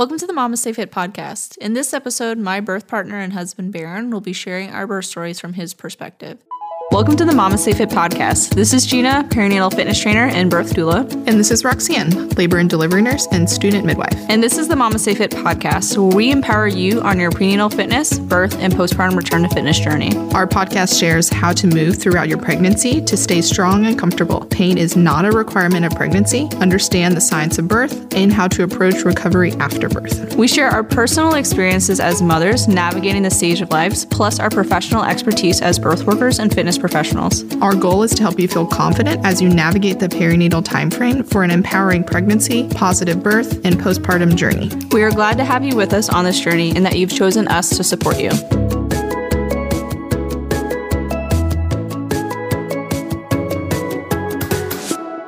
Welcome to the Mama Ste Fit podcast. In this episode, my birth partner and husband, Barron, will be sharing our birth stories from his perspective. Welcome to the Mama Ste Fit podcast. This is Gina, perinatal fitness trainer and birth doula. And this is Roxanne, labor and delivery nurse and student midwife. And this is the Mama Ste Fit podcast, where we empower you on your prenatal fitness, birth, and postpartum return to fitness journey. Our podcast shares how to move throughout your pregnancy to stay strong and comfortable. Pain is not a requirement of pregnancy. Understand the science of birth and how to approach recovery after birth. We share our personal experiences as mothers navigating the stage of lives, plus our professional expertise as birth workers and fitness professionals. Our goal is to help you feel confident as you navigate the perinatal timeframe for an empowering pregnancy, positive birth, and postpartum journey. We are glad to have you with us on this journey and that you've chosen us to support you.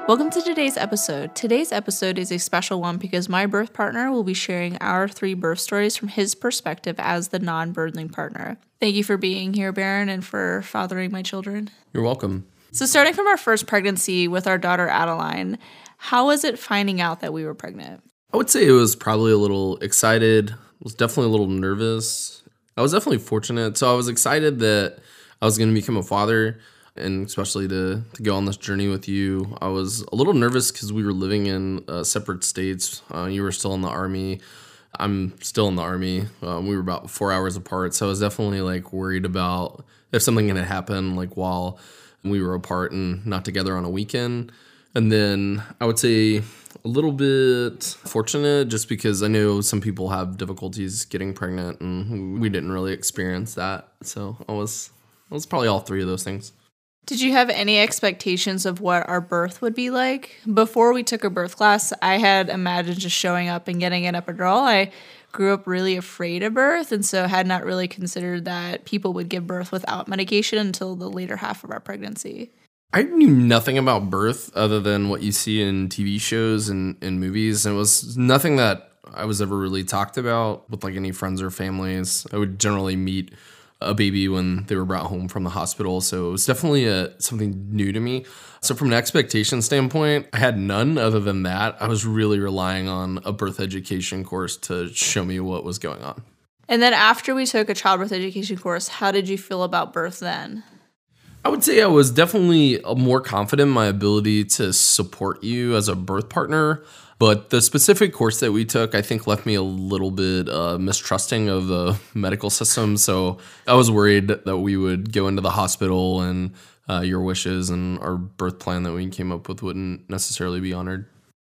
Welcome to today's episode. Today's episode is a special one because my birth partner will be sharing our three birth stories from his perspective as the non-birthing partner. Thank you for being here, Barron, and for fathering my children. You're welcome. So starting from our first pregnancy with our daughter, Adeline, how was it finding out that we were pregnant? I would say it was probably a little excited. I was definitely a little nervous. I was definitely fortunate. So I was excited that I was going to become a father, and especially to go on this journey with you. I was a little nervous because we were living in separate states. You were still in the Army. I'm still in the Army. We were about 4 hours apart, so I was definitely like worried about if something had happened like while we were apart and not together on a weekend. And then I would say a little bit fortunate just because I know some people have difficulties getting pregnant, and we didn't really experience that. So I was probably all three of those things. Did you have any expectations of what our birth would be like? Before we took a birth class, I had imagined just showing up and getting an epidural. I grew up really afraid of birth, and so had not really considered that people would give birth without medication until the later half of our pregnancy. I knew nothing about birth other than what you see in TV shows and movies. It was nothing that I was ever really talked about with like any friends or families. I would generally meet a baby when they were brought home from the hospital. So it was definitely something new to me. So from an expectation standpoint, I had none other than that. I was really relying on a birth education course to show me what was going on. And then after we took a childbirth education course, how did you feel about birth then? I would say I was definitely more confident in my ability to support you as a birth partner. But the specific course that we took, I think, left me a little bit mistrusting of the medical system. So I was worried that we would go into the hospital and your wishes and our birth plan that we came up with wouldn't necessarily be honored.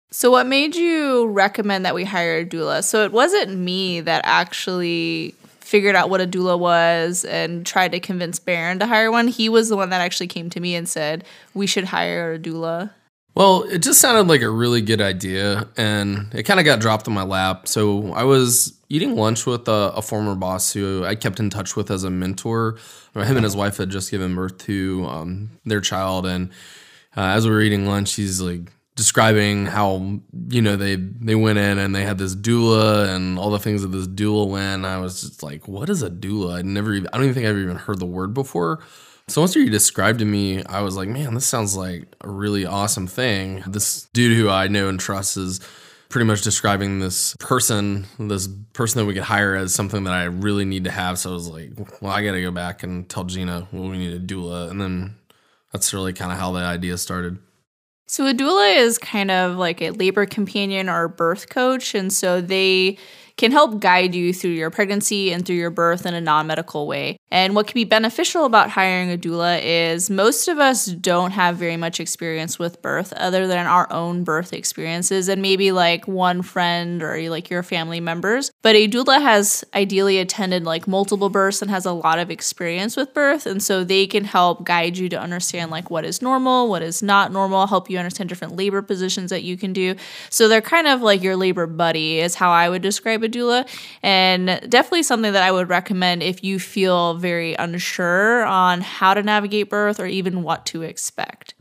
So what made you recommend that we hire a doula? So it wasn't me that actually figured out what a doula was and tried to convince Barron to hire one. He was the one that actually came to me and said, we should hire a doula. Well, it just sounded like a really good idea, and it kind of got dropped in my lap. So I was eating lunch with a former boss who I kept in touch with as a mentor. Him and his wife had just given birth to their child, and as we were eating lunch, he's like describing how, you know, they went in and they had this doula and all the things that this doula went. I was just like, what is a doula? I don't even think I've even heard the word before. So once you described to me, I was like, man, this sounds like a really awesome thing. This dude who I know and trust is pretty much describing this person that we could hire as something that I really need to have. So I was like, well, I got to go back and tell Gina, well, we need a doula. And then that's really kind of how that idea started. So a doula is kind of like a labor companion or a birth coach. And so they can help guide you through your pregnancy and through your birth in a non-medical way. And what can be beneficial about hiring a doula is most of us don't have very much experience with birth other than our own birth experiences and maybe like one friend or like your family members. But a doula has ideally attended like multiple births and has a lot of experience with birth. And so they can help guide you to understand like what is normal, what is not normal, help you understand different labor positions that you can do. So they're kind of like your labor buddy is how I would describe a doula, and definitely something that I would recommend if you feel very unsure on how to navigate birth or even what to expect.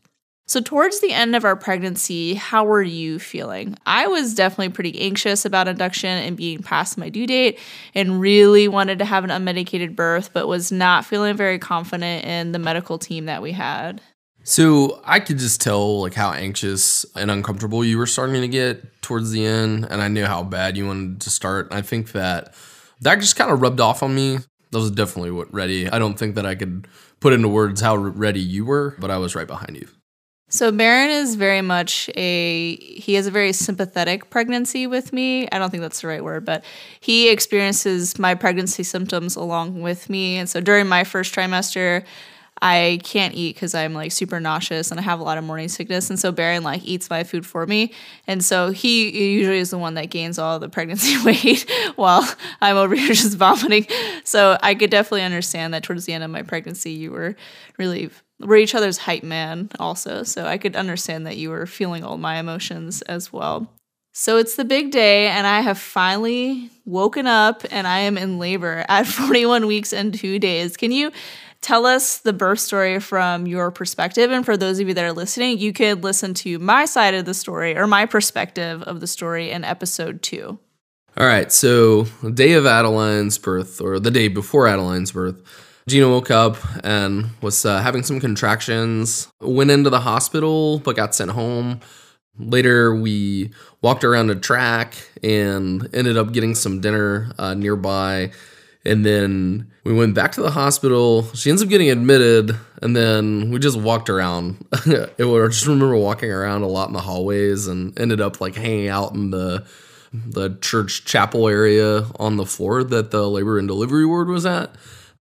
So towards the end of our pregnancy, how were you feeling? I was definitely pretty anxious about induction and being past my due date and really wanted to have an unmedicated birth, but was not feeling very confident in the medical team that we had. So I could just tell like how anxious and uncomfortable you were starting to get towards the end, and I knew how bad you wanted to start. I think that just kind of rubbed off on me. That was definitely ready. I don't think that I could put into words how ready you were, but I was right behind you. So Barron is very much he has a very sympathetic pregnancy with me. I don't think that's the right word, but he experiences my pregnancy symptoms along with me. And so during my first trimester, I can't eat because I'm like super nauseous and I have a lot of morning sickness. And so Barron like eats my food for me. And so he usually is the one that gains all the pregnancy weight while I'm over here just vomiting. So I could definitely understand that towards the end of my pregnancy, you were really... We're each other's hype man also, so I could understand that you were feeling all my emotions as well. So it's the big day, and I have finally woken up, and I am in labor at 41 weeks and 2 days. Can you tell us the birth story from your perspective? And for those of you that are listening, you can listen to my side of the story or my perspective of the story in episode 2. All right, so the day of Adeline's birth, or the day before Adeline's birth, Gina woke up and was having some contractions, went into the hospital, but got sent home. Later, we walked around a track and ended up getting some dinner nearby. And then we went back to the hospital. She ends up getting admitted, and then we just walked around. I just remember walking around a lot in the hallways and ended up like hanging out in the church chapel area on the floor that the labor and delivery ward was at.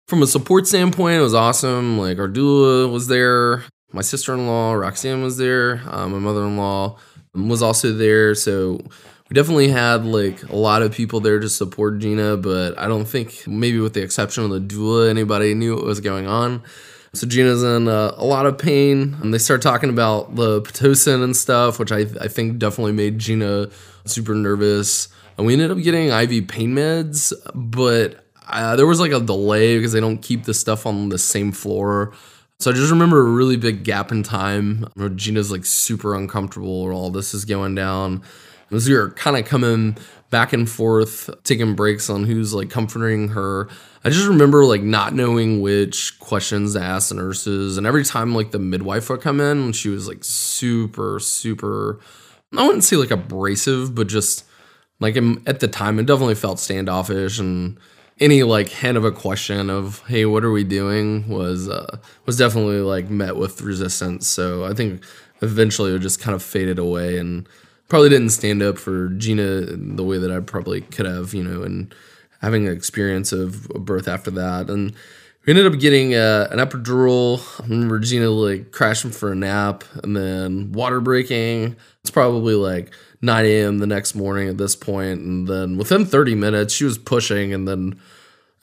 From a support standpoint, it was awesome. Like, our doula was there. My sister-in-law, Roxanne, was there. My mother-in-law was also there. So we definitely had, like, a lot of people there to support Gina, but I don't think, maybe with the exception of the doula, anybody knew what was going on. So Gina's in a lot of pain. And they start talking about the Pitocin and stuff, which I think definitely made Gina super nervous. And we ended up getting IV pain meds, but... there was like a delay because they don't keep the stuff on the same floor. So I just remember a really big gap in time. Gina's like super uncomfortable while all this is going down. As we were kind of coming back and forth, taking breaks on who's like comforting her, I just remember like not knowing which questions to ask the nurses. And every time like the midwife would come in, she was like super, super, I wouldn't say like abrasive, but just like at the time, it definitely felt standoffish. And any like hint of a question of, hey, what are we doing, was definitely like met with resistance. So I think eventually it just kind of faded away, and probably didn't stand up for Gina the way that I probably could have, you know, and having an experience of birth after that. And we ended up getting an epidural. I remember Gina like crashing for a nap and then water breaking. It's probably like 9 a.m. the next morning at this point. And then within 30 minutes, she was pushing. And then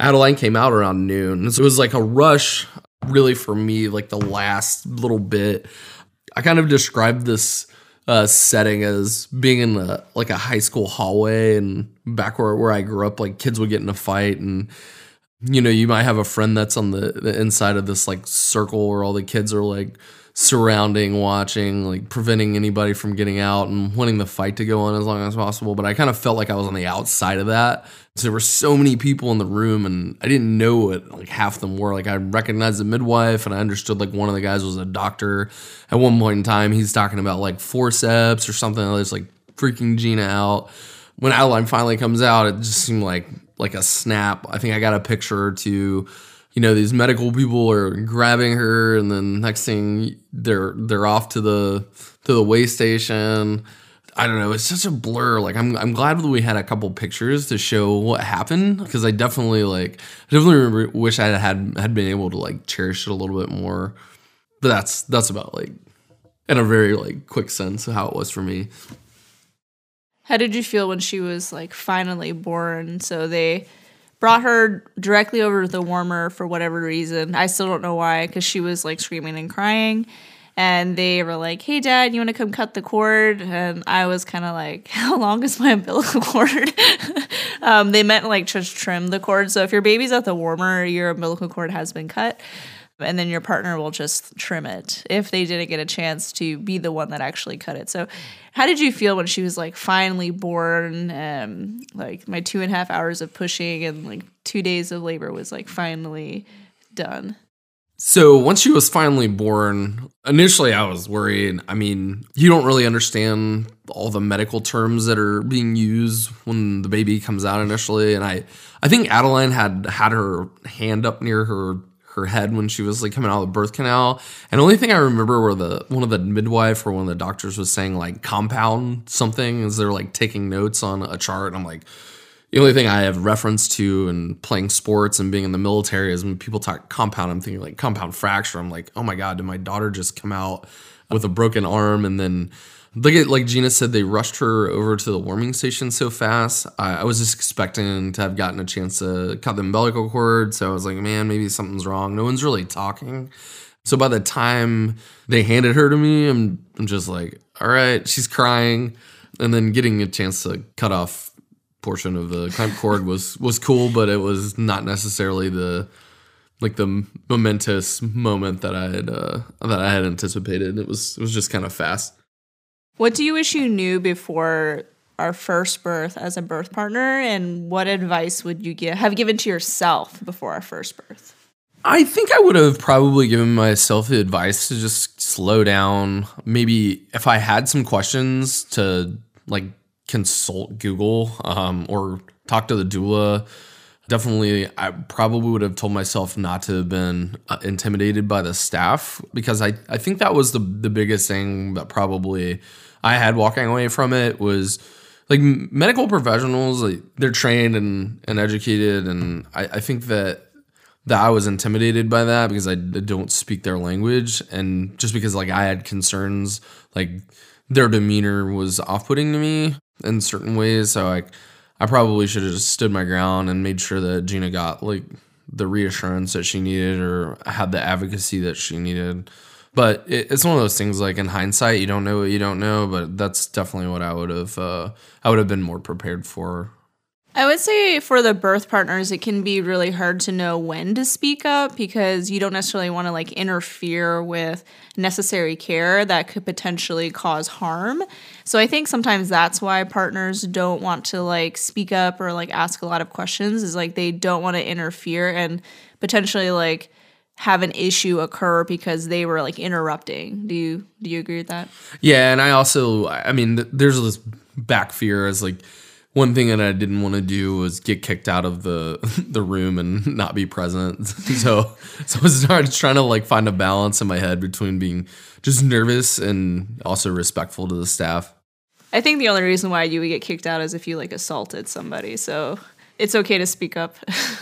Adeline came out around noon. So it was like a rush, really, for me, like the last little bit. I kind of described this setting as being in a high school hallway. And back where I grew up, like kids would get in a fight, and you know, you might have a friend that's on the inside of this like circle where all the kids are like surrounding, watching, like preventing anybody from getting out and wanting the fight to go on as long as possible. But I kind of felt like I was on the outside of that. So there were so many people in the room, and I didn't know what like half of them were. Like, I recognized the midwife, and I understood like one of the guys was a doctor. At one point in time, he's talking about like forceps or something. It's like freaking Gina out. When Adeline finally comes out, it just seemed like a snap. I think I got a picture or two. You know, these medical people are grabbing her, and then next thing they're off to the weigh station. I don't know. It's such a blur. Like, I'm glad that we had a couple pictures to show what happened, because I definitely remember, wish I had been able to like cherish it a little bit more. But that's about like, in a very like quick sense, how it was for me. How did you feel when she was like finally born? So they brought her directly over to the warmer for whatever reason. I still don't know why, because she was like screaming and crying. And they were like, hey, Dad, you want to come cut the cord? And I was kind of like, how long is my umbilical cord? They meant like just trim the cord. So if your baby's at the warmer, your umbilical cord has been cut, and then your partner will just trim it if they didn't get a chance to be the one that actually cut it. So how did you feel when she was like finally born? Like, my 2.5 hours of pushing and like 2 days of labor was like finally done. So once she was finally born, initially I was worried. I mean, you don't really understand all the medical terms that are being used when the baby comes out initially. And I think Adeline had her hand up near her head when she was like coming out of the birth canal. And the only thing I remember were one of the midwife or one of the doctors was saying like compound something as they're like taking notes on a chart. And I'm like, the only thing I have reference to and playing sports and being in the military is when people talk compound, I'm thinking like compound fracture. I'm like, oh my God, did my daughter just come out with a broken arm? And then like Gina said, they rushed her over to the warming station so fast. I was just expecting to have gotten a chance to cut the umbilical cord. So I was like, man, maybe something's wrong. No one's really talking. So by the time they handed her to me, I'm just like, all right, she's crying. And then getting a chance to cut off portion of the clamp cord was cool, but it was not necessarily the momentous moment that I had anticipated. It was just kind of fast. What do you wish you knew before our first birth as a birth partner, and what advice would you have given to yourself before our first birth? I think I would have probably given myself the advice to just slow down. Maybe if I had some questions to like consult Google or talk to the doula. Definitely, I probably would have told myself not to have been intimidated by the staff, because I think that was the biggest thing that probably I had walking away from it was like medical professionals, like, they're trained and educated. And I think that I was intimidated by that because I don't speak their language. And just because like I had concerns, like their demeanor was off-putting to me in certain ways, so I probably should have just stood my ground and made sure that Gina got like the reassurance that she needed or had the advocacy that she needed. But it's one of those things like in hindsight, you don't know what you don't know, but that's definitely what I would have been more prepared for. I would say for the birth partners, it can be really hard to know when to speak up because you don't necessarily want to like interfere with necessary care that could potentially cause harm. So I think sometimes that's why partners don't want to like speak up or like ask a lot of questions, is like they don't want to interfere and potentially like have an issue occur because they were like interrupting. Do you agree with that? Yeah, and I also, I mean, there's this back fear as like, one thing that I didn't want to do was get kicked out of the room and not be present. So I started trying to like find a balance in my head between being just nervous and also respectful to the staff. I think the only reason why you would get kicked out is if you like assaulted somebody. So it's okay to speak up.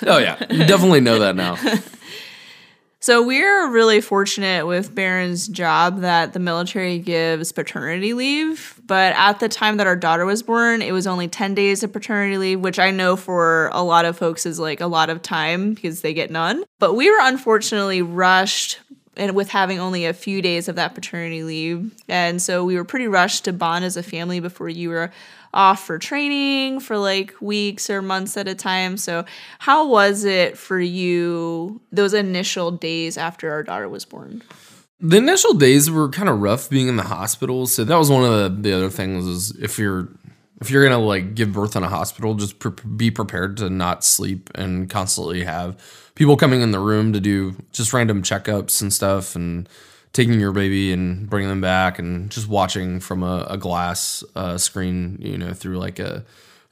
Oh yeah, you definitely know that now. So we're really fortunate with Barron's job that the military gives paternity leave, but at the time that our daughter was born, it was only 10 days of paternity leave, which I know for a lot of folks is like a lot of time because they get none. But we were unfortunately rushed and with having only a few days of that paternity leave. And so we were pretty rushed to bond as a family before you were off for training for like weeks or months at a time. So how was it for you those initial days after our daughter was born? The initial days were kind of rough being in the hospital. So that was one of the other things is if you're going to like give birth in a hospital, just be prepared to not sleep and constantly have people coming in the room to do just random checkups and stuff and taking your baby and bringing them back and just watching from a glass screen, you know, through like the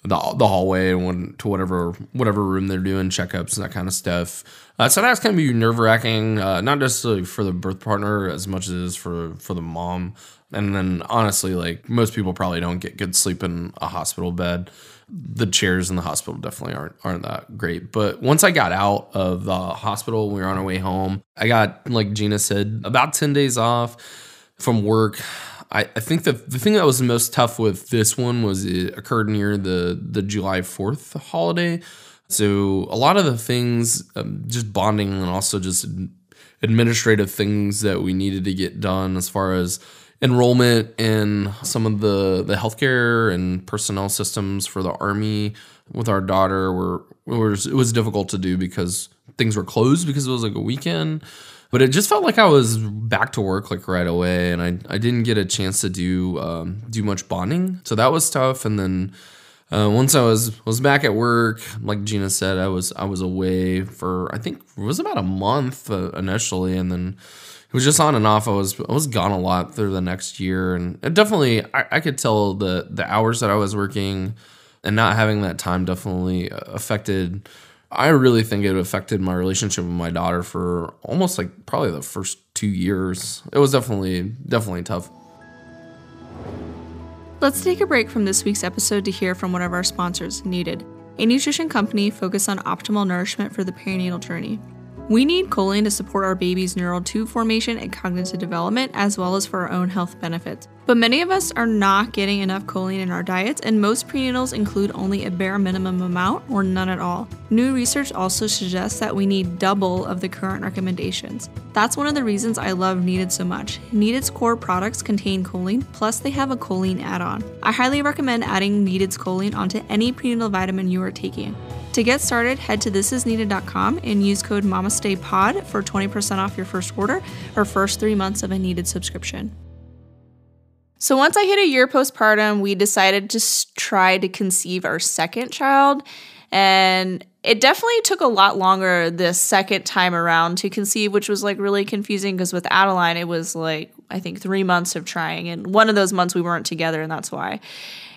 hallway and to whatever room they're doing checkups and that kind of stuff. So that's going to be nerve-wracking, not necessarily for the birth partner as much as it is for the mom. And then honestly, like most people probably don't get good sleep in a hospital bed. The chairs in the hospital definitely aren't that great. But once I got out of the hospital, we were on our way home. I got, like Gina said, about 10 days off from work. I think the thing that was the most tough with this one was it occurred near the July 4th holiday. So a lot of the things, just bonding and also just administrative things that we needed to get done as far as enrollment in some of the healthcare and personnel systems for the Army with our daughter it was difficult to do because things were closed because it was like a weekend. But it just felt like I was back to work like right away, and I didn't get a chance to do much bonding. So that was tough. And then Once I was back at work, like Gina said, I was away for, I think it was about a month initially, and then it was just on and off. I was gone a lot through the next year, and it definitely I could tell the hours that I was working and not having that time definitely affected. I really think it affected my relationship with my daughter for almost like probably the first 2 years. It was definitely tough. Let's take a break from this week's episode to hear from one of our sponsors, Needed, a nutrition company focused on optimal nourishment for the perinatal journey. We need choline to support our baby's neural tube formation and cognitive development, as well as for our own health benefits. But many of us are not getting enough choline in our diets, and most prenatals include only a bare minimum amount or none at all. New research also suggests that we need double of the current recommendations. That's one of the reasons I love Needed so much. Needed's core products contain choline, plus they have a choline add-on. I highly recommend adding Needed's choline onto any prenatal vitamin you are taking. To get started, head to thisisneeded.com and use code MAMASTAYPOD for 20% off your first order or first 3 months of a Needed subscription. So once I hit a year postpartum, we decided to try to conceive our second child, and it definitely took a lot longer the second time around to conceive, which was like really confusing because with Adeline, it was like, I think 3 months of trying, and one of those months we weren't together, and that's why.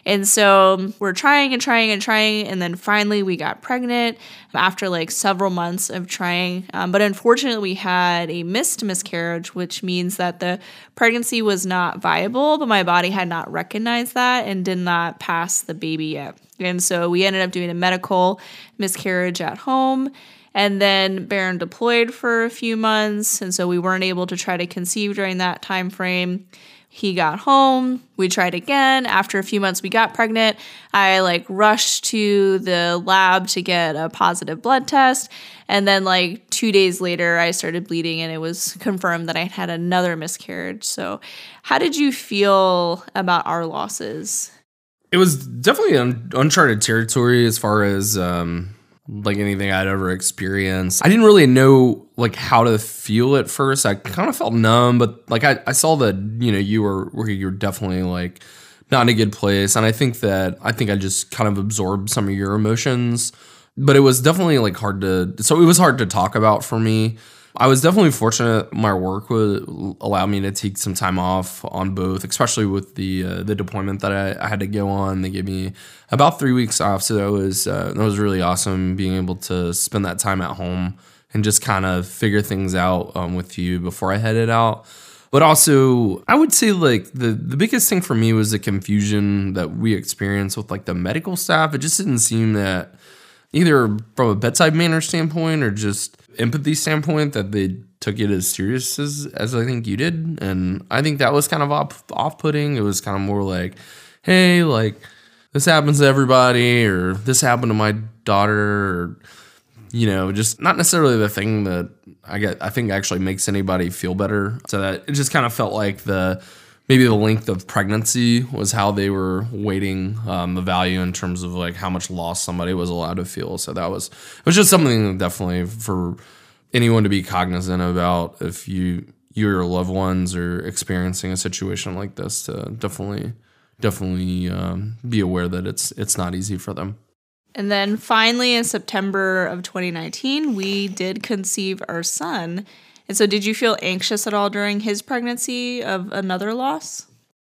And so we're trying, and then finally we got pregnant after like several months of trying. But unfortunately, we had a missed miscarriage, which means that the pregnancy was not viable, but my body had not recognized that and did not pass the baby yet. And so we ended up doing a medical miscarriage at home. And then Barron deployed for a few months, and so we weren't able to try to conceive during that time frame. He got home. We tried again. After a few months, we got pregnant. I rushed to the lab to get a positive blood test. And then 2 days later, I started bleeding, and it was confirmed that I had another miscarriage. So how did you feel about our losses? It was definitely uncharted territory as far as anything I'd ever experienced. I didn't really know how to feel at first. I kind of felt numb, but I saw that you were definitely not in a good place, and I think I just kind of absorbed some of your emotions. But it was definitely it was hard to talk about for me. I was definitely fortunate my work would allow me to take some time off on both, especially with the deployment that I had to go on. They gave me about 3 weeks off, so that was really awesome being able to spend that time at home and just kind of figure things out with you before I headed out. But also, I would say the biggest thing for me was the confusion that we experienced with the medical staff. It just didn't seem that, either from a bedside manner standpoint or just empathy standpoint, that they took it as serious as I think you did. And I think that was kind of off-putting. It was kind of more hey, this happens to everybody, or this happened to my daughter, or, just not necessarily the thing that I think actually makes anybody feel better. So that it just kind of felt like maybe the length of pregnancy was how they were weighting the value in terms of how much loss somebody was allowed to feel. So it was just something definitely for anyone to be cognizant about if you or your loved ones are experiencing a situation like this, to definitely be aware that it's not easy for them. And then finally, in September of 2019, we did conceive our son. And so did you feel anxious at all during his pregnancy of another loss?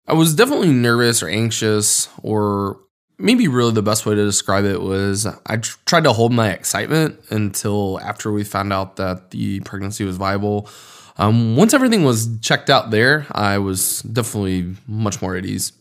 I was definitely nervous or anxious, or maybe really the best way to describe it was I tried to hold my excitement until after we found out that the pregnancy was viable. Once everything was checked out there, I was definitely much more at ease.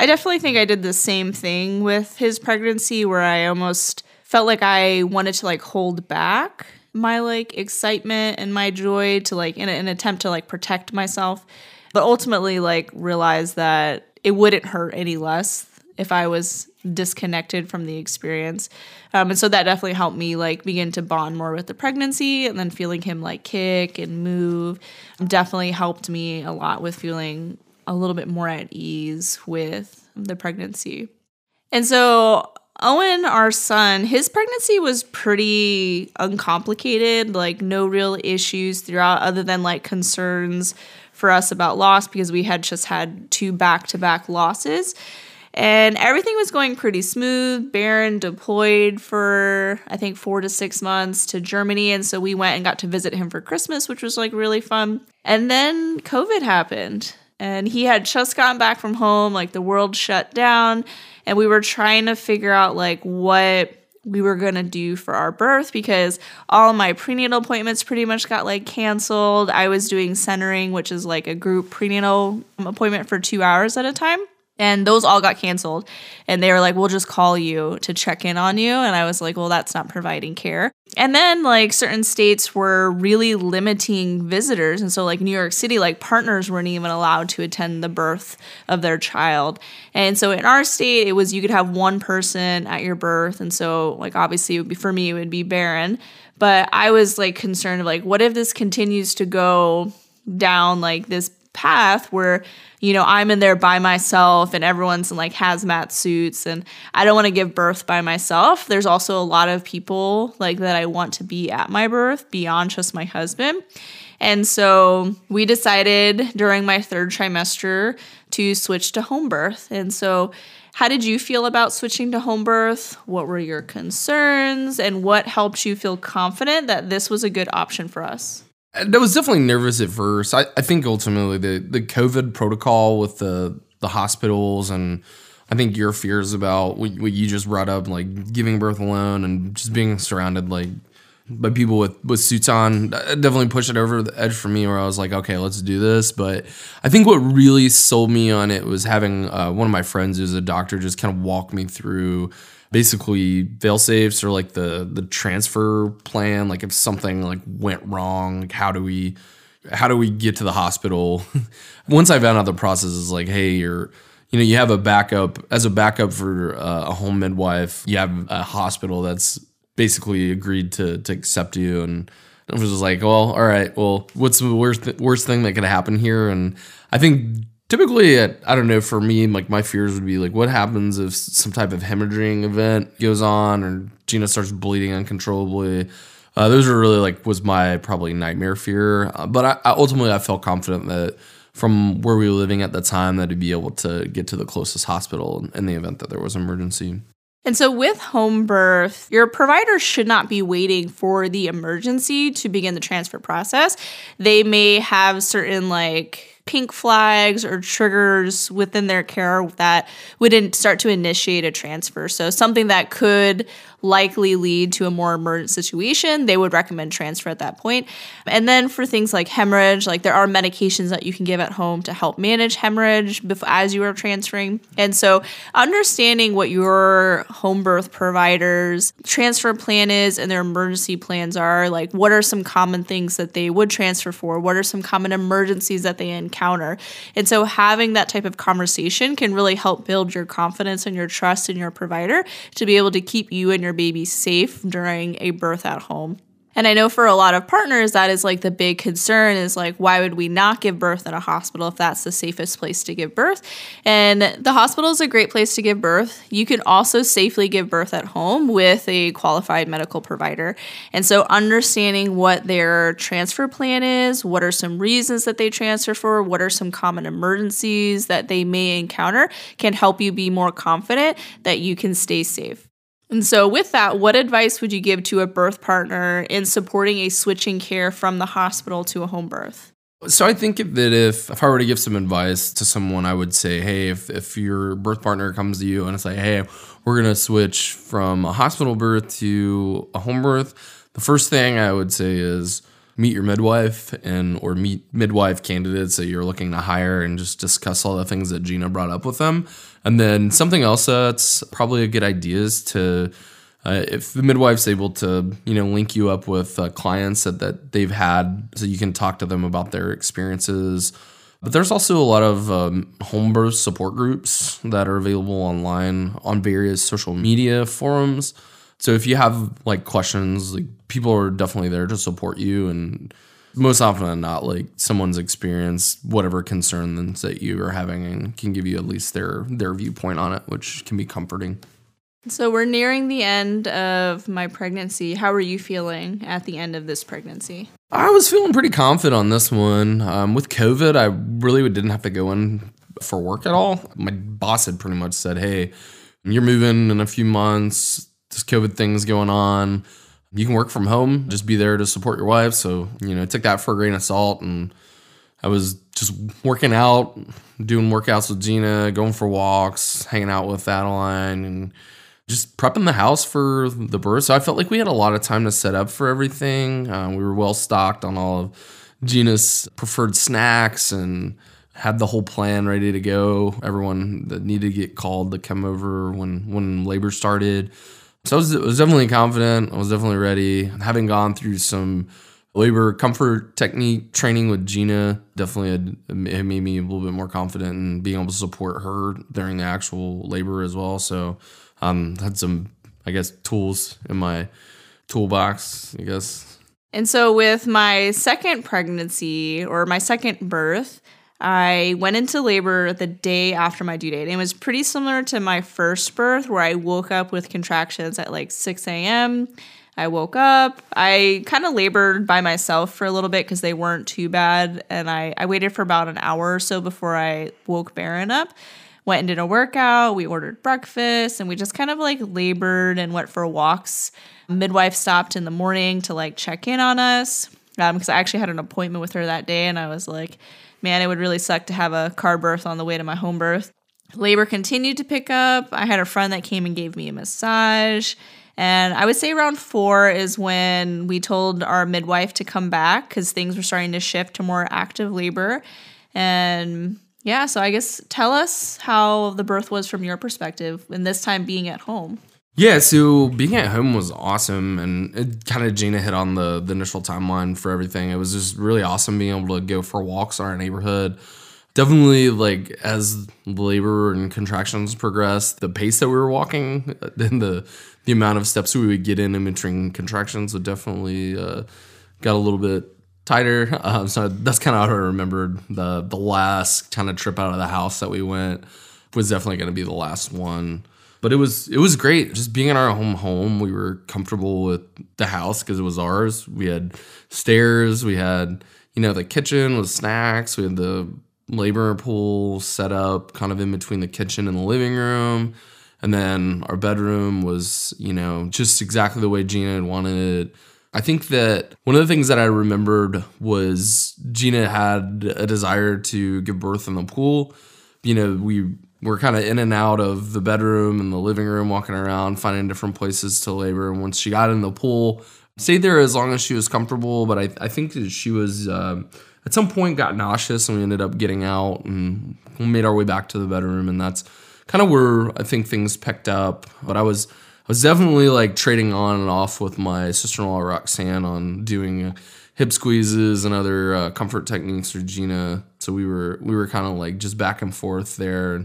I definitely think I did the same thing with his pregnancy, where I almost felt like I wanted to hold back my excitement and my joy to in an attempt to protect myself, but ultimately realize that it wouldn't hurt any less if I was disconnected from the experience. And so that definitely helped me begin to bond more with the pregnancy, and then feeling him kick and move definitely helped me a lot with feeling a little bit more at ease with the pregnancy. And so Owen, our son, his pregnancy was pretty uncomplicated, no real issues throughout, other than concerns for us about loss, because we had just had two back-to-back losses. And everything was going pretty smooth. Barron deployed for, I think, 4 to 6 months to Germany. And so we went and got to visit him for Christmas, which was like really fun. And then COVID happened. And he had just gotten back from home, like the world shut down. And we were trying to figure out like what we were going to do for our birth, because all of my prenatal appointments pretty much got like canceled. I was doing centering, which is like a group prenatal appointment for 2 hours at a time. And those all got canceled. And they were like, we'll just call you to check in on you. And I was like, well, that's not providing care. And then like certain states were really limiting visitors. And so like New York City, like partners weren't even allowed to attend the birth of their child. And so in our state, it was you could have one person at your birth. And so like obviously it would be, for me, it would be Barron. But I was like concerned of like, what if this continues to go down like this path where, you know, I'm in there by myself and everyone's in like hazmat suits and I don't want to give birth by myself. There's also a lot of people like that I want to be at my birth beyond just my husband. And so we decided during my third trimester to switch to home birth. And so how did you feel about switching to home birth? What were your concerns and what helped you feel confident that this was a good option for us? I was definitely nervous at first. I think ultimately the COVID protocol with the hospitals, and I think your fears about what you just brought up, like giving birth alone and just being surrounded like by people with suits on, definitely pushed it over the edge for me where I was like, okay, let's do this. But I think what really sold me on it was having one of my friends who's a doctor just kind of walk me through basically fail-safes or like the transfer plan. Like if something like went wrong, like how do we get to the hospital? Once I found out the process is like, hey, you have a backup for a home midwife, you have a hospital that's basically agreed to accept you. And I was just like, well, all right, well, what's the worst thing that could happen here? And I think typically, I don't know, for me, like my fears would be like, what happens if some type of hemorrhaging event goes on or Gina starts bleeding uncontrollably? Those are really like was my probably nightmare fear. But I ultimately felt confident that from where we were living at the time that I'd be able to get to the closest hospital in the event that there was an emergency. And so with home birth, your provider should not be waiting for the emergency to begin the transfer process. They may have certain like pink flags or triggers within their care that wouldn't start to initiate a transfer. So something that could likely lead to a more emergent situation, they would recommend transfer at that point. And then for things like hemorrhage, like there are medications that you can give at home to help manage hemorrhage as you are transferring. And so understanding what your home birth provider's transfer plan is and their emergency plans are, like what are some common things that they would transfer for? What are some common emergencies that they encounter? And so having that type of conversation can really help build your confidence and your trust in your provider to be able to keep you and your baby safe during a birth at home. And I know for a lot of partners, that is like the big concern is like, why would we not give birth in a hospital if that's the safest place to give birth? And the hospital is a great place to give birth. You can also safely give birth at home with a qualified medical provider. And so understanding what their transfer plan is, what are some reasons that they transfer for, what are some common emergencies that they may encounter can help you be more confident that you can stay safe. And so with that, what advice would you give to a birth partner in supporting a switching care from the hospital to a home birth? So I think that if I were to give some advice to someone, I would say, hey, if your birth partner comes to you and it's like, hey, we're going to switch from a hospital birth to a home birth, the first thing I would say is meet your midwife or meet midwife candidates that you're looking to hire and just discuss all the things that Gina brought up with them. And then something else that's probably a good idea is to, if the midwife's able to, link you up with clients that they've had so you can talk to them about their experiences. But there's also a lot of home birth support groups that are available online on various social media forums. So if you have like questions, like people are definitely there to support you, and most often than not, like someone's experienced whatever concerns that you are having and can give you at least their viewpoint on it, which can be comforting. So we're nearing the end of my pregnancy. How are you feeling at the end of this pregnancy? I was feeling pretty confident on this one. With COVID, I really didn't have to go in for work at all. My boss had pretty much said, hey, you're moving in a few months. This COVID thing's going on. You can work from home. Just be there to support your wife. So, you know, I took that for a grain of salt. And I was just working out, doing workouts with Gina, going for walks, hanging out with Adeline, and just prepping the house for the birth. So I felt like we had a lot of time to set up for everything. We were well stocked on all of Gina's preferred snacks and had the whole plan ready to go. Everyone that needed to get called to come over when labor started. So I was definitely confident. I was definitely ready. Having gone through some labor comfort technique training with Gina, definitely it made me a little bit more confident in being able to support her during the actual labor as well. So had some, I guess, tools in my toolbox, I guess. And so with my second pregnancy or my second birth, I went into labor the day after my due date. And it was pretty similar to my first birth where I woke up with contractions at like 6 a.m. I woke up. I kind of labored by myself for a little bit because they weren't too bad. And I waited for about an hour or so before I woke Barron up. Went and did a workout, we ordered breakfast, and we just kind of like labored and went for walks. Midwife stopped in the morning to like check in on us because I actually had an appointment with her that day, and I was like, man, it would really suck to have a car birth on the way to my home birth. Labor continued to pick up. I had a friend that came and gave me a massage. And I would say around 4 is when we told our midwife to come back because things were starting to shift to more active labor. And yeah, so I guess tell us how the birth was from your perspective, and this time being at home. Yeah, so being at home was awesome, and it kind of Gina hit on the initial timeline for everything. It was just really awesome being able to go for walks in our neighborhood. Definitely, like, as labor and contractions progressed, the pace that we were walking, then the amount of steps we would get in between contractions would definitely got a little bit tighter. So that's kind of how I remembered the last kind of trip out of the house that we went was definitely going to be the last one. But it was great just being in our home. We were comfortable with the house because it was ours. We had stairs. We had, you know, the kitchen with snacks. We had the labor pool set up kind of in between the kitchen and the living room. And then our bedroom was, you know, just exactly the way Gina had wanted it. I think that one of the things that I remembered was Gina had a desire to give birth in the pool. You know, we were kind of in and out of the bedroom and the living room, walking around, finding different places to labor. And once she got in the pool, stayed there as long as she was comfortable. But I think that she was, at some point, got nauseous, and we ended up getting out and made our way back to the bedroom. And that's kind of where I think things picked up. But I was definitely like trading on and off with my sister-in-law Roxanne on doing hip squeezes and other comfort techniques for Gina. So we were kind of like just back and forth there,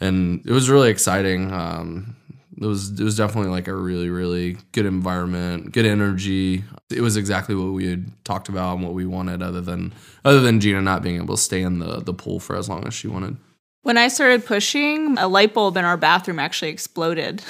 and it was really exciting. It was definitely like a really, really good environment, good energy. It was exactly what we had talked about and what we wanted, other than Gina not being able to stay in the pool for as long as she wanted. When I started pushing, a light bulb in our bathroom actually exploded.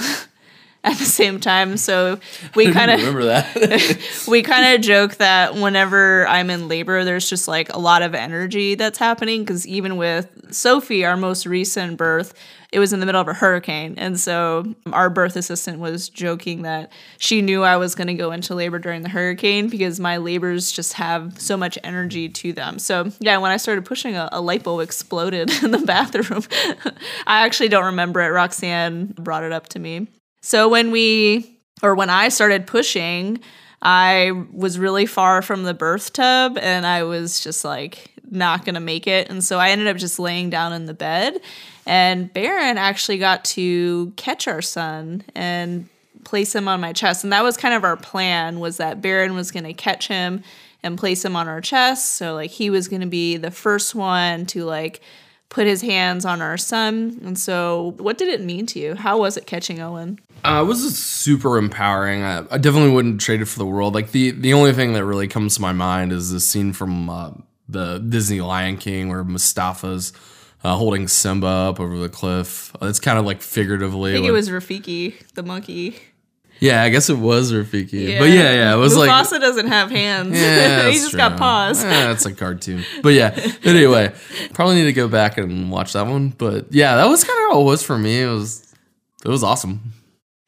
At the same time, so we kind of remember that. We kind of joke that whenever I'm in labor, there's just like a lot of energy that's happening because even with Sophie, our most recent birth, it was in the middle of a hurricane, and so our birth assistant was joking that she knew I was going to go into labor during the hurricane because my labors just have so much energy to them. So yeah, when I started pushing, a light bulb exploded in the bathroom. I actually don't remember it. Roxanne brought it up to me. So when I started pushing, I was really far from the birth tub and I was just like not going to make it. And so I ended up just laying down in the bed, and Barron actually got to catch our son and place him on my chest. And that was kind of our plan, was that Barron was going to catch him and place him on our chest. So like he was going to be the first one to like put his hands on our son. And so what did it mean to you? How was it catching Owen? It was super empowering. I definitely wouldn't trade it for the world. Like the only thing that really comes to my mind is the scene from the Disney Lion King where Mustafa's holding Simba up over the cliff. It's kind of like figuratively. I think it was Rafiki, the monkey. Yeah, I guess it was Rafiki. Yeah. But yeah, it was Mufasa like... Mufasa doesn't have hands. Yeah, he just true. Got paws. Yeah, that's a cartoon. But yeah, anyway, probably need to go back and watch that one. But yeah, that was kind of how it was for me. It was awesome.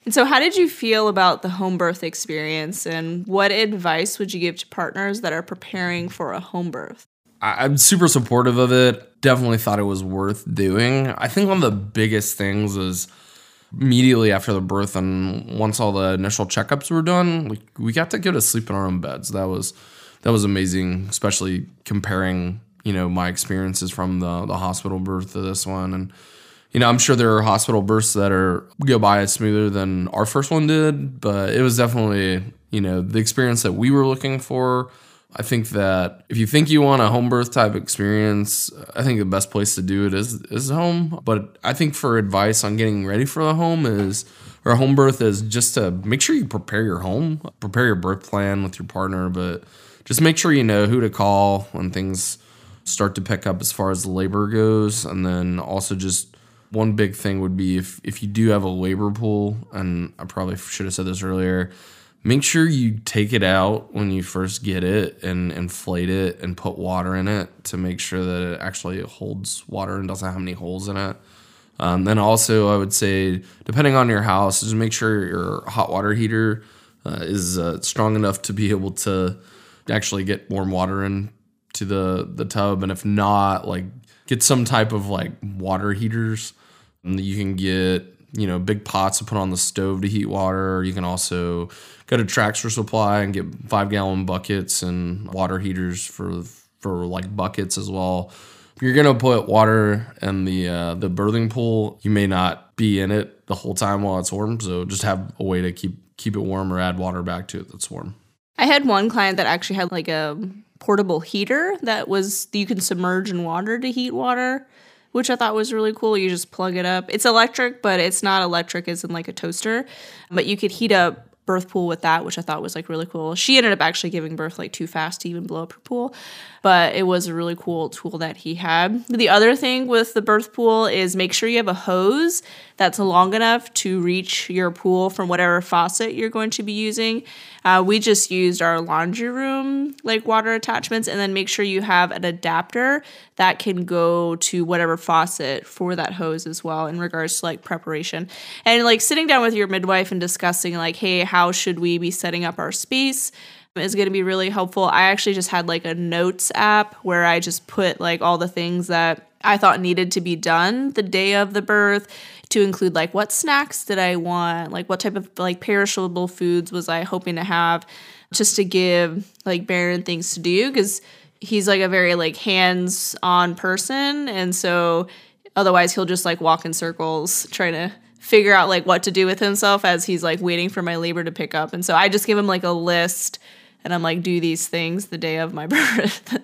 And so how did you feel about the home birth experience, and what advice would you give to partners that are preparing for a home birth? I'm super supportive of it. Definitely thought it was worth doing. I think one of the biggest things is immediately after the birth and once all the initial checkups were done, we got to go to sleep in our own beds. That was amazing, especially comparing, my experiences from the hospital birth to this one. And, I'm sure there are hospital births that go by smoother than our first one did, but it was definitely, the experience that we were looking for. I think that if you think you want a home birth type experience, I think the best place to do it is home. But I think for advice on getting ready for the home home birth is just to make sure you prepare your home, prepare your birth plan with your partner, but just make sure you know who to call when things start to pick up as far as labor goes. And then also just one big thing would be if you do have a labor pool, and I probably should have said this earlier, make sure you take it out when you first get it and inflate it and put water in it to make sure that it actually holds water and doesn't have any holes in it. Then also I would say, depending on your house, just make sure your hot water heater is strong enough to be able to actually get warm water into the tub. And if not, get some type of water heaters that you can get. Big pots to put on the stove to heat water. You can also go to Tractor Supply and get 5-gallon buckets and water heaters for buckets as well. If you're going to put water in the birthing pool, you may not be in it the whole time while it's warm. So just have a way to keep it warm or add water back to it that's warm. I had one client that actually had a portable heater you can submerge in water to heat water, which I thought was really cool. You just plug it up. It's electric, but it's not electric as in a toaster. But you could heat up birth pool with that, which I thought was really cool. She ended up actually giving birth too fast to even blow up her pool. But it was a really cool tool that he had. The other thing with the birth pool is make sure you have a hose that's long enough to reach your pool from whatever faucet you're going to be using. We just used our laundry room water attachments, and then make sure you have an adapter that can go to whatever faucet for that hose as well in regards to preparation. And sitting down with your midwife and discussing hey, how should we be setting up our space is going to be really helpful. I actually just had a notes app where I just put all the things that I thought needed to be done the day of the birth, to include what snacks did I want, what type of perishable foods was I hoping to have, just to give Barron things to do, because he's a very hands-on person, and so otherwise he'll just walk in circles trying to figure out what to do with himself as he's waiting for my labor to pick up. And so I just give him a list, and I'm do these things the day of my birth.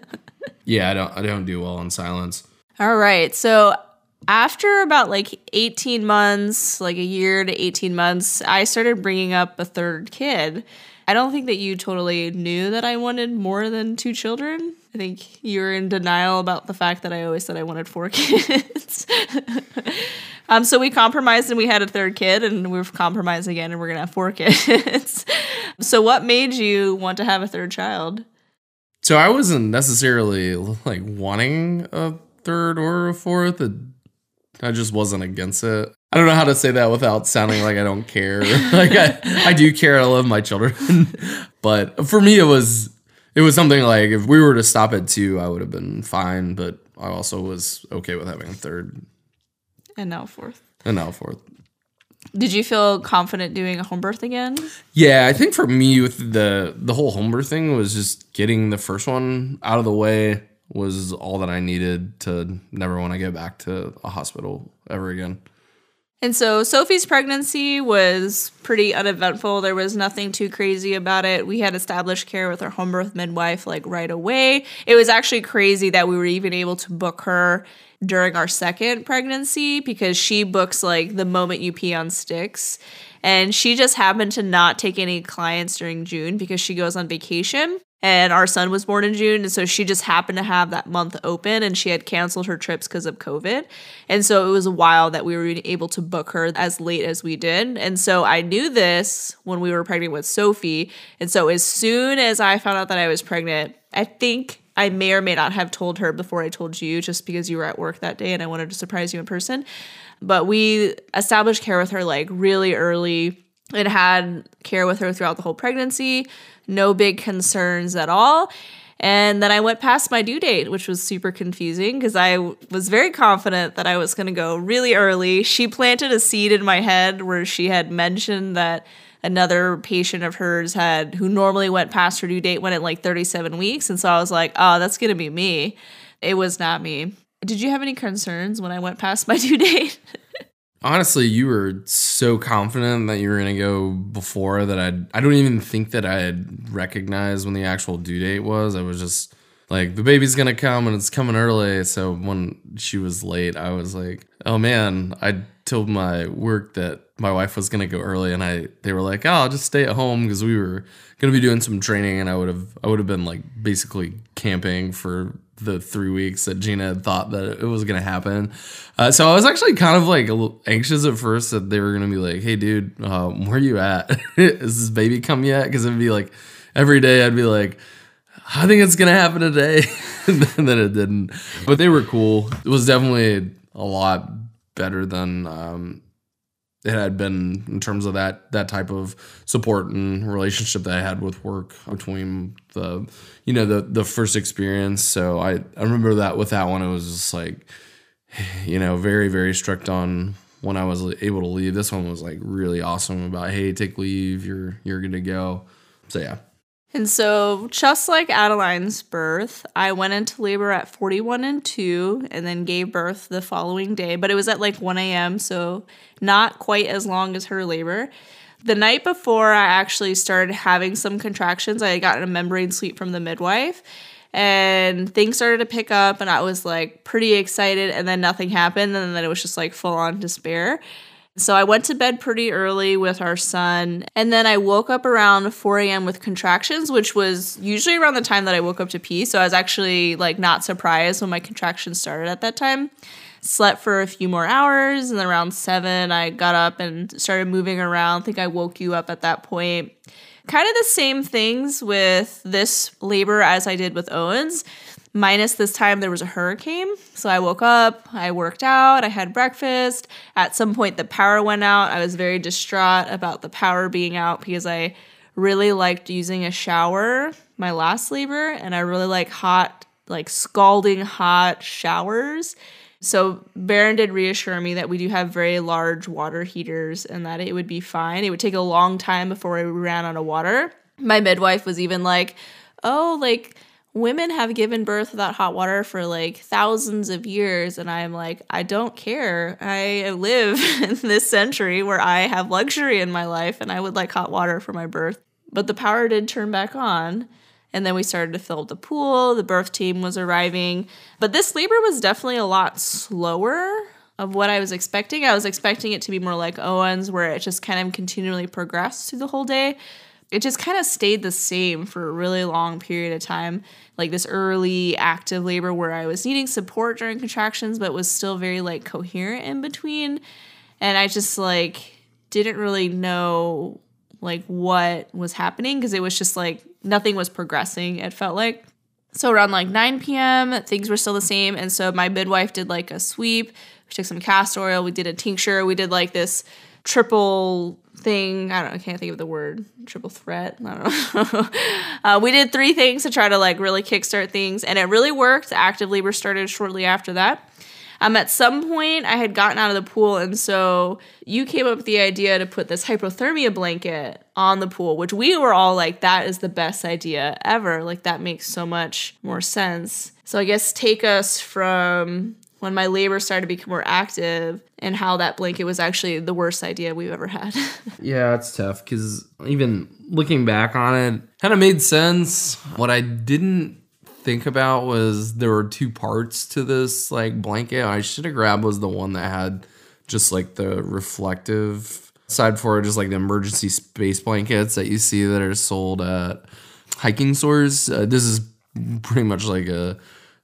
Yeah, I don't do well in silence. All right. So after about 18 months, a year to 18 months, I started bringing up a third kid. I don't think that you totally knew that I wanted more than 2 children. I think you were in denial about the fact that I always said I wanted 4 kids. So we compromised and we had a third kid, and we've compromised again and we're going to have 4 kids. So what made you want to have a third child? So I wasn't necessarily wanting a third or a fourth. I just wasn't against it. I don't know how to say that without sounding like I don't care. I do care. I love my children. But for me, it was something if we were to stop at 2, I would have been fine. But I also was okay with having a third. And now fourth. Did you feel confident doing a home birth again? Yeah, I think for me with the whole home birth thing was just getting the first one out of the way was all that I needed to never want to go back to a hospital ever again. And so Sophie's pregnancy was pretty uneventful. There was nothing too crazy about it. We had established care with our home birth midwife right away. It was actually crazy that we were even able to book her during our second pregnancy, because she books the moment you pee on sticks. And she just happened to not take any clients during June because she goes on vacation. and our son was born in June. And so she just happened to have that month open, and she had canceled her trips because of COVID. And so it was a while that we were able to book her as late as we did. And so I knew this when we were pregnant with Sophie. And so as soon as I found out that I was pregnant, I think I may or may not have told her before I told you, just because you were at work that day and I wanted to surprise you in person. But we established care with her like really early and had care with her throughout the whole pregnancy. No big concerns at all. And then I went past my due date, which was super confusing because I was very confident that I was going to go really early. She planted a seed in my head where she had mentioned that another patient of hers had, who normally went past her due date, went at like 37 weeks. And so I was like, oh, that's going to be me. It was not me. Did you have any concerns when I went past my due date? Honestly, you were so confident that you were going to go before that I don't even think that I had recognized when the actual due date was. I was just like, the baby's going to come and it's coming early. So when she was late, I was like, oh man, I told my work that my wife was going to go early, and they were like, oh, I'll just stay at home, because we were going to be doing some training, and I would have been like basically camping for the 3 weeks that Gina had thought that it was going to happen. So I was actually kind of like a little anxious at first that they were going to be like, hey, dude, where are you at? Is this baby come yet? Because it'd be like every day I'd be like, I think it's going to happen today. And then it didn't. But they were cool. It was definitely a lot better than it had been in terms of that type of support and relationship that I had with work between the first experience. So I remember that with that one, it was just like, you know, very, very strict on when I was able to leave. This one was like really awesome about, hey, take leave, you're good to go. So yeah. And so just like Adeline's birth, I went into labor at 41 and 2, and then gave birth the following day. But it was at like 1 a.m., so not quite as long as her labor. The night before, I actually started having some contractions. I had gotten a membrane sweep from the midwife, and things started to pick up, and I was like pretty excited, and then nothing happened, and then it was just like full-on despair. So I went to bed pretty early with our son, and then I woke up around 4 a.m. with contractions, which was usually around the time that I woke up to pee. So I was actually like not surprised when my contractions started at that time. Slept for a few more hours, and then around 7, I got up and started moving around. I think I woke you up at that point. Kind of the same things with this labor as I did with Owen's, minus this time there was a hurricane. So I woke up, I worked out, I had breakfast. At some point the power went out. I was very distraught about the power being out because I really liked using a shower my last labor, and I really like hot, like scalding hot showers. So Barron did reassure me that we do have very large water heaters and that it would be fine. It would take a long time before we ran out of water. My midwife was even like, oh, like women have given birth without hot water for like thousands of years. And I'm like, I don't care. I live in this century where I have luxury in my life, and I would like hot water for my birth. But the power did turn back on. And then we started to fill up the pool. The birth team was arriving. But this labor was definitely a lot slower of what I was expecting. I was expecting it to be more like Owen's, where it just kind of continually progressed through the whole day. It just kind of stayed the same for a really long period of time, like this early active labor where I was needing support during contractions, but was still very like coherent in between. And I just like didn't really know like what was happening, because it was just like nothing was progressing, it felt like. So around like 9 p.m., things were still the same. And so my midwife did like a sweep. We took some castor oil. We did a tincture. We did like this triple thing. I don't know. I can't think of the word. Triple threat. I don't know. We did 3 things to try to like really kickstart things. And it really worked. Active labor started shortly after that. At some point, I had gotten out of the pool, and so you came up with the idea to put this hypothermia blanket on the pool, which we were all like, that is the best idea ever. Like, that makes so much more sense. So I guess take us from when my labor started to become more active and how that blanket was actually the worst idea we've ever had. Yeah, it's tough, because even looking back on it, kind of made sense. What I didn't think about was there were 2 parts to this like blanket. I should have grabbed was the one that had just like the reflective side for it, just like the emergency space blankets that you see that are sold at hiking sores. This is pretty much like a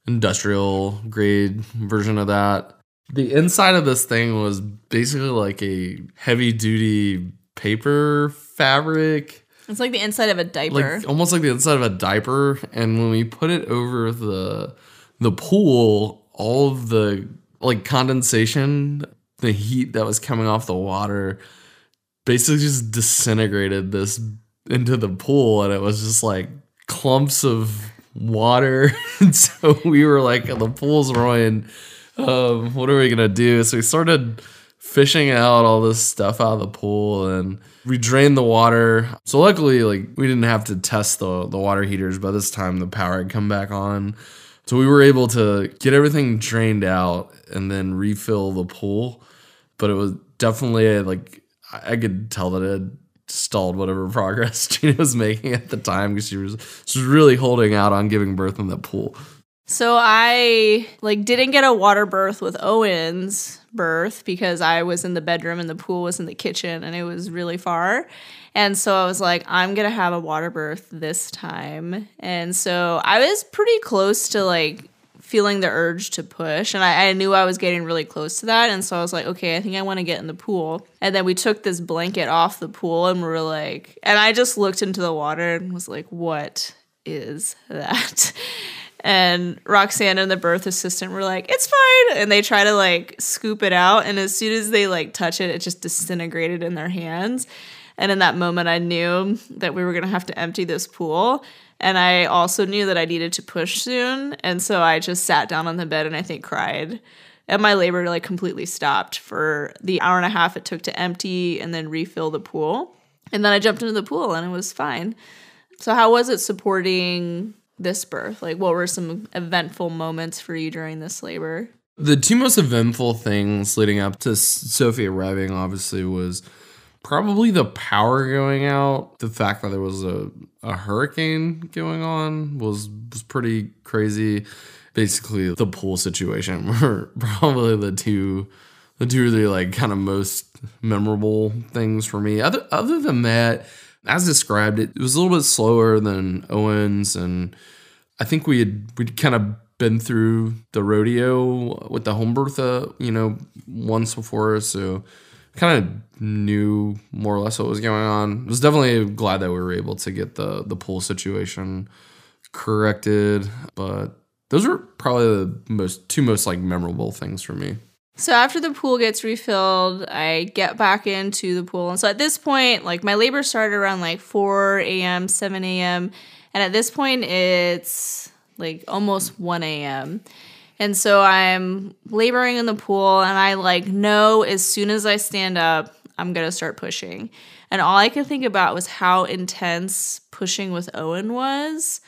industrial grade version of that. The inside of this thing was basically like a heavy duty paper fabric. It's like the inside of a diaper. Like, almost like the inside of a diaper. And when we put it over the pool, all of the like condensation, the heat that was coming off the water basically just disintegrated this into the pool, and it was just like clumps of water. And so we were like, the pool's ruined. What are we gonna do? So we started fishing out all this stuff out of the pool, and we drained the water. So luckily, like, we didn't have to test the water heaters. By this time, the power had come back on. So we were able to get everything drained out and then refill the pool. But it was definitely like, I could tell that it had stalled whatever progress Gina was making at the time, because she was really holding out on giving birth in the pool. So I like didn't get a water birth with Owen's birth because I was in the bedroom and the pool was in the kitchen and it was really far. And so I was like, I'm going to have a water birth this time. And so I was pretty close to like feeling the urge to push. And I knew I was getting really close to that. And so I was like, okay, I think I want to get in the pool. And then we took this blanket off the pool and we were like, and I just looked into the water and was like, what is that? And Roxanne and the birth assistant were like, it's fine. And they try to like scoop it out. And as soon as they like touch it, it just disintegrated in their hands. And in that moment, I knew that we were going to have to empty this pool. And I also knew that I needed to push soon. And so I just sat down on the bed and I think cried. And my labor like completely stopped for the hour and a half it took to empty and then refill the pool. And then I jumped into the pool and it was fine. So how was it supporting this birth? Like, what were some eventful moments for you during this labor? The two most eventful things leading up to Sophie arriving, obviously, was probably the power going out. The fact that there was a hurricane going on was pretty crazy. Basically, the pool situation were probably the two really like kind of most memorable things for me. Other than that, as described, it was a little bit slower than Owen's, and I think we'd kind of been through the rodeo with the home birth, once before, so kind of knew more or less what was going on. I was definitely glad that we were able to get the pool situation corrected, but those were probably the two most like memorable things for me. So after the pool gets refilled, I get back into the pool. And so at this point, like my labor started around like 4 a.m., 7 a.m. And at this point, it's like almost 1 a.m. And so I'm laboring in the pool and I like know as soon as I stand up, I'm going to start pushing. And all I could think about was how intense pushing with Owen was.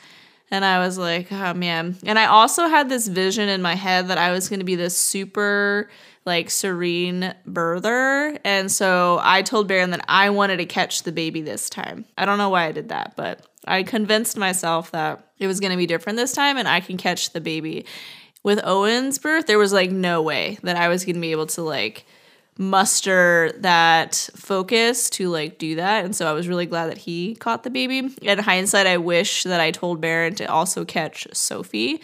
And I was like, oh, man. And I also had this vision in my head that I was going to be this super, like, serene birther. And so I told Barron that I wanted to catch the baby this time. I don't know why I did that, but I convinced myself that it was going to be different this time and I can catch the baby. With Owen's birth, there was, like, no way that I was going to be able to, like, muster that focus to like do that. And so I was really glad that he caught the baby. In hindsight, I wish that I told Barron to also catch Sophie.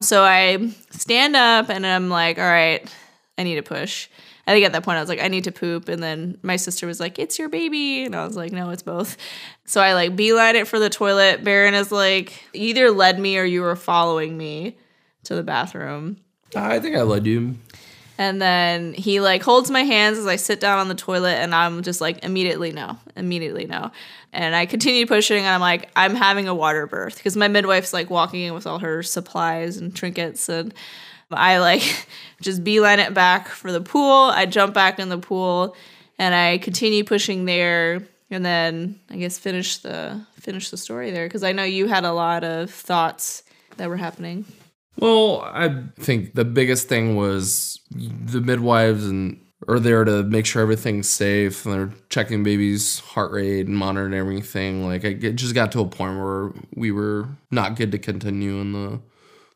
So I stand up and I'm like, all right, I need to push. I think at that point I was like, I need to poop. And then my sister was like, it's your baby. And I was like, no, it's both. So I like beeline it for the toilet. Barron is like, you either led me or you were following me to the bathroom. I think I led you. And then he, like, holds my hands as I sit down on the toilet, and I'm just like, immediately no. And I continue pushing, and I'm like, I'm having a water birth. Because my midwife's, like, walking in with all her supplies and trinkets, and I, like, just beeline it back for the pool. I jump back in the pool, and I continue pushing there, and then I guess finish the story there. Because I know you had a lot of thoughts that were happening. Well, I think the biggest thing was the midwives are there to make sure everything's safe, and they're checking baby's heart rate and monitoring everything. Like, it just got to a point where we were not good to continue in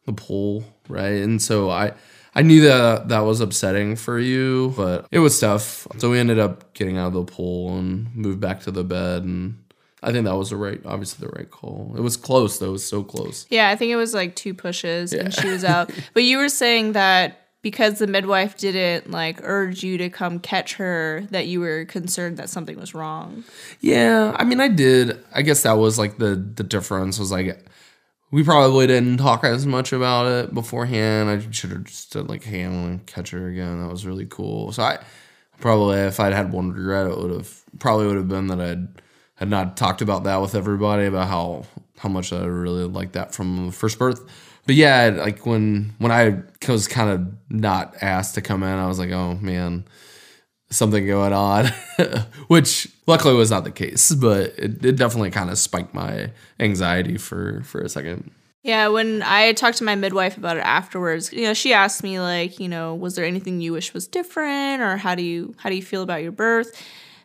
the pool, right? And so I knew that was upsetting for you, but it was tough. So we ended up getting out of the pool and moved back to the bed, and I think that was obviously the right call. It was close though. It was so close. Yeah, I think it was like 2 pushes and she was out. But you were saying that because the midwife didn't like urge you to come catch her, that you were concerned that something was wrong. Yeah, I mean, I did. I guess that was like the difference was like we probably didn't talk as much about it beforehand. I should have just said like, hey, I'm gonna catch her again. That was really cool. So I probably, if I'd had one regret, it would have been that I'd not talked about that with everybody, about how much I really liked that from the first birth. But yeah, like when I was kind of not asked to come in, I was like, oh man, something going on, which luckily was not the case, but it definitely kind of spiked my anxiety for a second. Yeah, when I talked to my midwife about it afterwards, you know, she asked me like, you know, was there anything you wish was different, or how do you feel about your birth?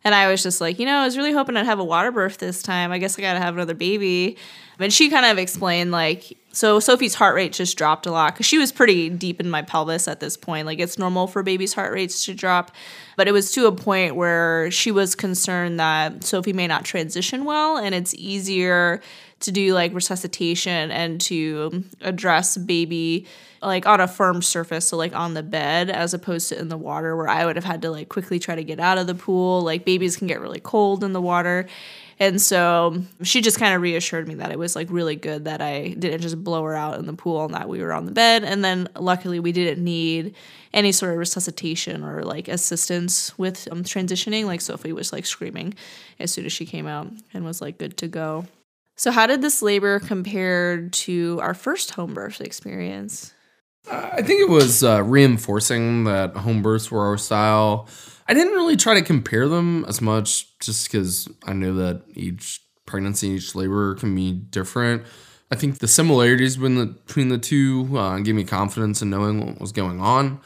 And I was just like, you know, I was really hoping I'd have a water birth this time. I guess I got to have another baby. And she kind of explained, like, so Sophie's heart rate just dropped a lot because she was pretty deep in my pelvis at this point. Like, it's normal for babies' heart rates to drop. But it was to a point where she was concerned that Sophie may not transition well, and it's easier to do, like, resuscitation and to address baby, like, on a firm surface, so, like, on the bed, as opposed to in the water where I would have had to, like, quickly try to get out of the pool. Like, babies can get really cold in the water. And so she just kind of reassured me that it was, like, really good that I didn't just blow her out in the pool and that we were on the bed. And then, luckily, we didn't need any sort of resuscitation or, like, assistance with transitioning. Like, Sophie was, like, screaming as soon as she came out and was, like, good to go. So how did this labor compare to our first home birth experience? I think it was reinforcing that home births were our style. I didn't really try to compare them as much just because I knew that each pregnancy, each labor can be different. I think the similarities between the two gave me confidence in knowing what was going on.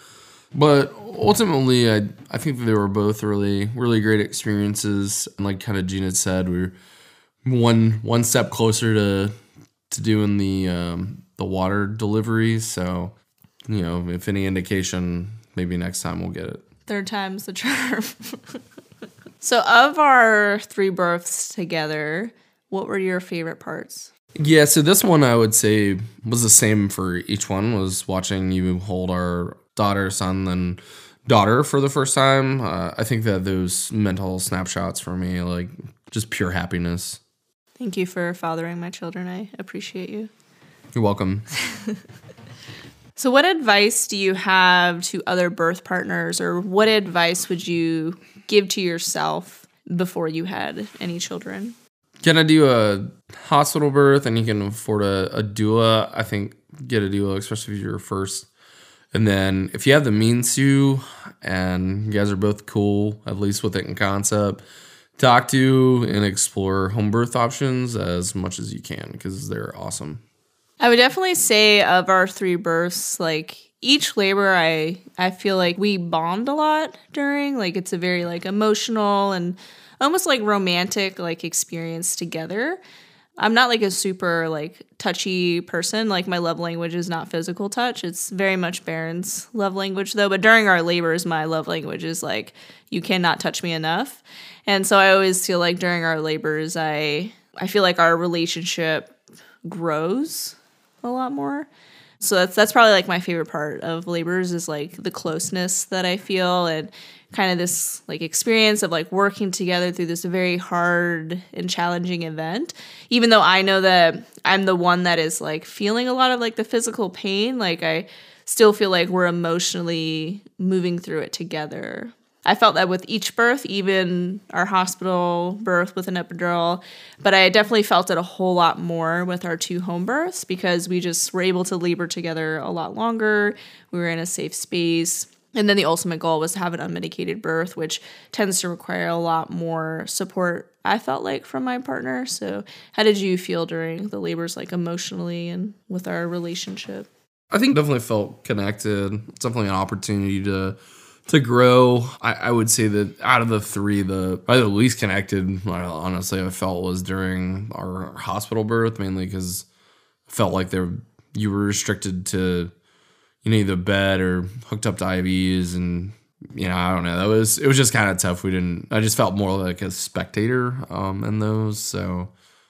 But ultimately, I think they were both really, really great experiences. And like kind of Gina said, we were one step closer to doing the water delivery. So, you know, if any indication, maybe next time we'll get it. Third time's the charm. So of our 3 births together, what were your favorite parts? Yeah, so this one I would say was the same for each one, was watching you hold our daughter, son, and daughter for the first time. I think that those mental snapshots for me, like just pure happiness. Thank you for fathering my children. I appreciate you. You're welcome. So what advice do you have to other birth partners, or what advice would you give to yourself before you had any children? Can I do a hospital birth and you can afford a doula? I think get a doula, especially if you're first. And then if you have the means to, and you guys are both cool, at least with it in concept, talk to and explore home birth options as much as you can because they're awesome. I would definitely say of our 3 births, like each labor, I feel like we bonded a lot during. Like it's a very like emotional and almost like romantic like experience together. I'm not like a super like touchy person. Like my love language is not physical touch. It's very much Barron's love language though. But during our labors, my love language is like, you cannot touch me enough. And so I always feel like during our labors, I feel like our relationship grows a lot more. So that's probably like my favorite part of labors is like the closeness that I feel and kind of this like experience of like working together through this very hard and challenging event. Even though I know that I'm the one that is like feeling a lot of like the physical pain, like I still feel like we're emotionally moving through it together. I felt that with each birth, even our hospital birth with an epidural, but I definitely felt it a whole lot more with our 2 home births because we just were able to labor together a lot longer. We were in a safe space. And then the ultimate goal was to have an unmedicated birth, which tends to require a lot more support, I felt like, from my partner. So how did you feel during the labors, like emotionally and with our relationship? I think definitely felt connected. It's definitely an opportunity to grow. I would say that out of the 3, the least connected, honestly, I felt was during our hospital birth, mainly because I felt like you were restricted to, you know, either bed or hooked up to IVs, and you know, I don't know. It was just kind of tough. I just felt more like a spectator in those. So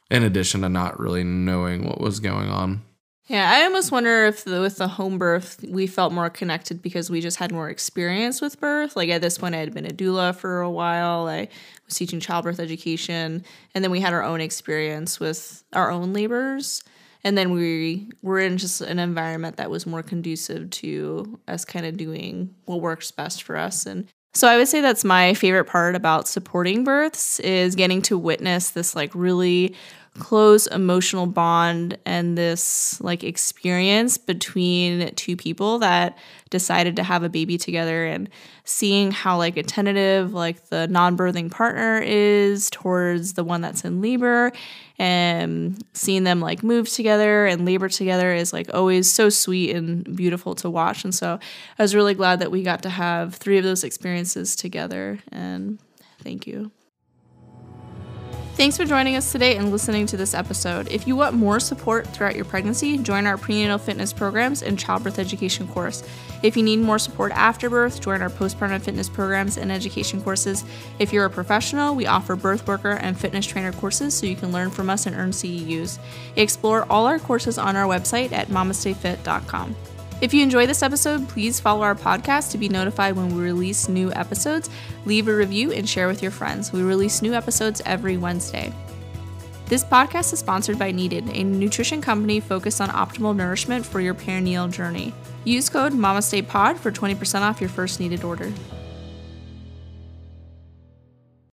in addition to not really knowing what was going on. Yeah, I almost wonder if with the home birth, we felt more connected because we just had more experience with birth. Like at this point, I had been a doula for a while. I was teaching childbirth education. And then we had our own experience with our own labors. And then we were in just an environment that was more conducive to us kind of doing what works best for us. And so I would say that's my favorite part about supporting births is getting to witness this like really close emotional bond and this like experience between two people that decided to have a baby together, and seeing how like attentive like the non-birthing partner is towards the one that's in labor, and seeing them like move together and labor together is like always so sweet and beautiful to watch. And so I was really glad that we got to have three of those experiences together, and thank you. Thanks for joining us today and listening to this episode. If you want more support throughout your pregnancy, join our prenatal fitness programs and childbirth education course. If you need more support after birth, join our postpartum fitness programs and education courses. If you're a professional, we offer birth worker and fitness trainer courses so you can learn from us and earn CEUs. Explore all our courses on our website at mamastayfit.com. If you enjoy this episode, please follow our podcast to be notified when we release new episodes. Leave a review and share with your friends. We release new episodes every Wednesday. This podcast is sponsored by Needed, a nutrition company focused on optimal nourishment for your perineal journey. Use code MAMASTAYPOD for 20% off your first Needed order.